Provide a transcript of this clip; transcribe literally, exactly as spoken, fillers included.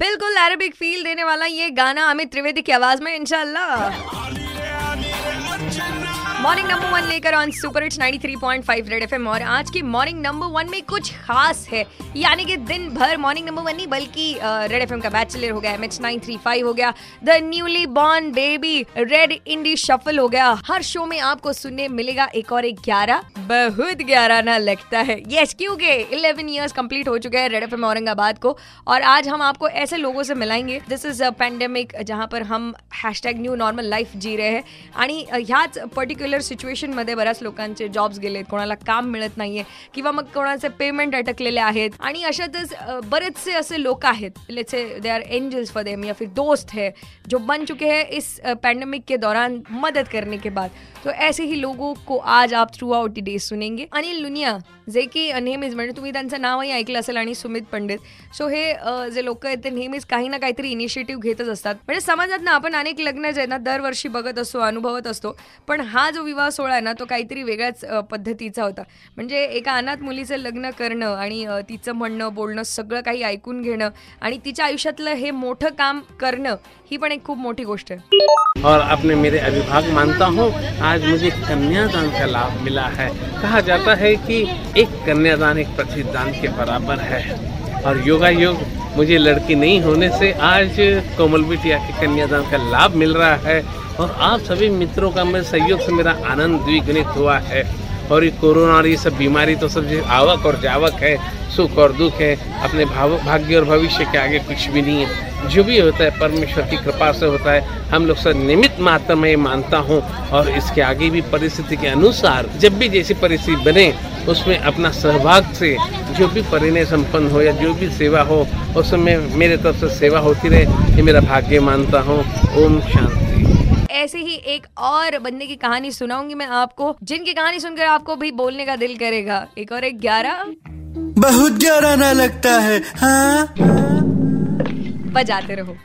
बिल्कुल Arabic feel देने वाला ये गाना अमित त्रिवेदी की आवाज में इंशाल्लाह मॉर्निंग नंबर वन लेकर ऑन सुपर हिट्स तिरानवे पॉइंट पाँच रेड एफएम। और आज की मॉर्निंग नंबर वन में कुछ खास है, यानी कि दिन भर मॉर्निंग नंबर वन नहीं बल्कि रेड एफएम का बैचलर हो गया, एमएच नौ सौ पैंतीस हो गया, the newly born baby, red indie shuffle हो गया। हर शो में आपको सुनने मिलेगा एक और एक ग्यारह बहुत ग्यारह ना लगता है। यस, क्योंकि इलेवन ईयर्स कंप्लीट हो चुके हैं रेड एफएम औरंगाबाद को, और आज हम आपको ऐसे लोगों से मिलाएंगे, दिस इज अ पेंडेमिक, जहाँ पर हम हैशटैग न्यू नॉर्मल लाईफ जी रहे हैं आणि ह्याच पर्टिक्युलर सिच्युएशन मध्ये बऱ्याच लोकांचे जॉब्स गेलेत, कोणाला काम मिळत नाहीये किंवा मग कोणाचे पेमेंट अटकलेले आहेत आणि अशातच बरेचसे असे लोक आहेत, let's say they are angels for them या फिर दोस्त है जो बन चुके हैं इस पैंडेमिक के दौरान मदद करने के बाद। तो ऐसे ही लोगों को आज आप थ्रू आउट द डे सुनेंगे। अनिल लुनिया जे की नेहमीच, म्हणजे तुम्ही त्यांचं नावही ऐकलं असेल, आणि सुमित पंडित। सो हे जे लोक आहेत ते नेहमीच काही ना काहीतरी इनिशिएटिव्ह घेतच असतात, म्हणजे समाजात ना आपण अनेक लग्न जे आहेत ना दरवर्षी बघत असतो, अनुभवत असतो, पण हा जो विवाह सोहळा आहे ना तो काहीतरी वेगळ्याच पद्धतीचा होता। म्हणजे एका अनाथ मुलीचं लग्न करणं आणि तिचं म्हणणं बोलणं सगळं काही ऐकून घेणं आणि तिच्या आयुष्यातलं हे मोठं काम करणं ही पण एक खूप मोठी गोष्ट आहे। और अपने मेरे अभिभाग मानता हूँ आज मुझे कन्यादान का लाभ मिला है। कहा जाता है कि एक कन्यादान एक प्रतिदान के बराबर है, और योगा योग मुझे लड़की नहीं होने से आज कोमल बिटिया के कन्यादान का लाभ मिल रहा है। और आप सभी मित्रों का मैं सहयोग से मेरा आनंद द्विगुणित हुआ है। और ये कोरोना और ये सब बीमारी तो सब आवक और जावक है, सुख और दुख है, अपने भाव भाग्य और भविष्य के आगे कुछ भी नहीं है। जो भी होता है परमेश्वर की कृपा से होता है, हम लोग सब निमित्त मात्र में मानता हूँ। और इसके आगे भी परिस्थिति के अनुसार जब भी जैसी परिस्थिति बने उसमें अपना सहभाग से जो भी परिणय संपन्न हो या जो भी सेवा हो उसमें मेरे तरफ से सेवा होती रहे, ये मेरा भाग्य मानता हूँ। ओम शांति। ऐसे ही एक और बंदे की कहानी सुनाऊंगी मैं आपको, जिनकी कहानी सुनकर आपको भी बोलने का दिल करेगा। एक और एक ग्यारह बहुत ग्यारह ना लगता है, हाँ बजाते रहो।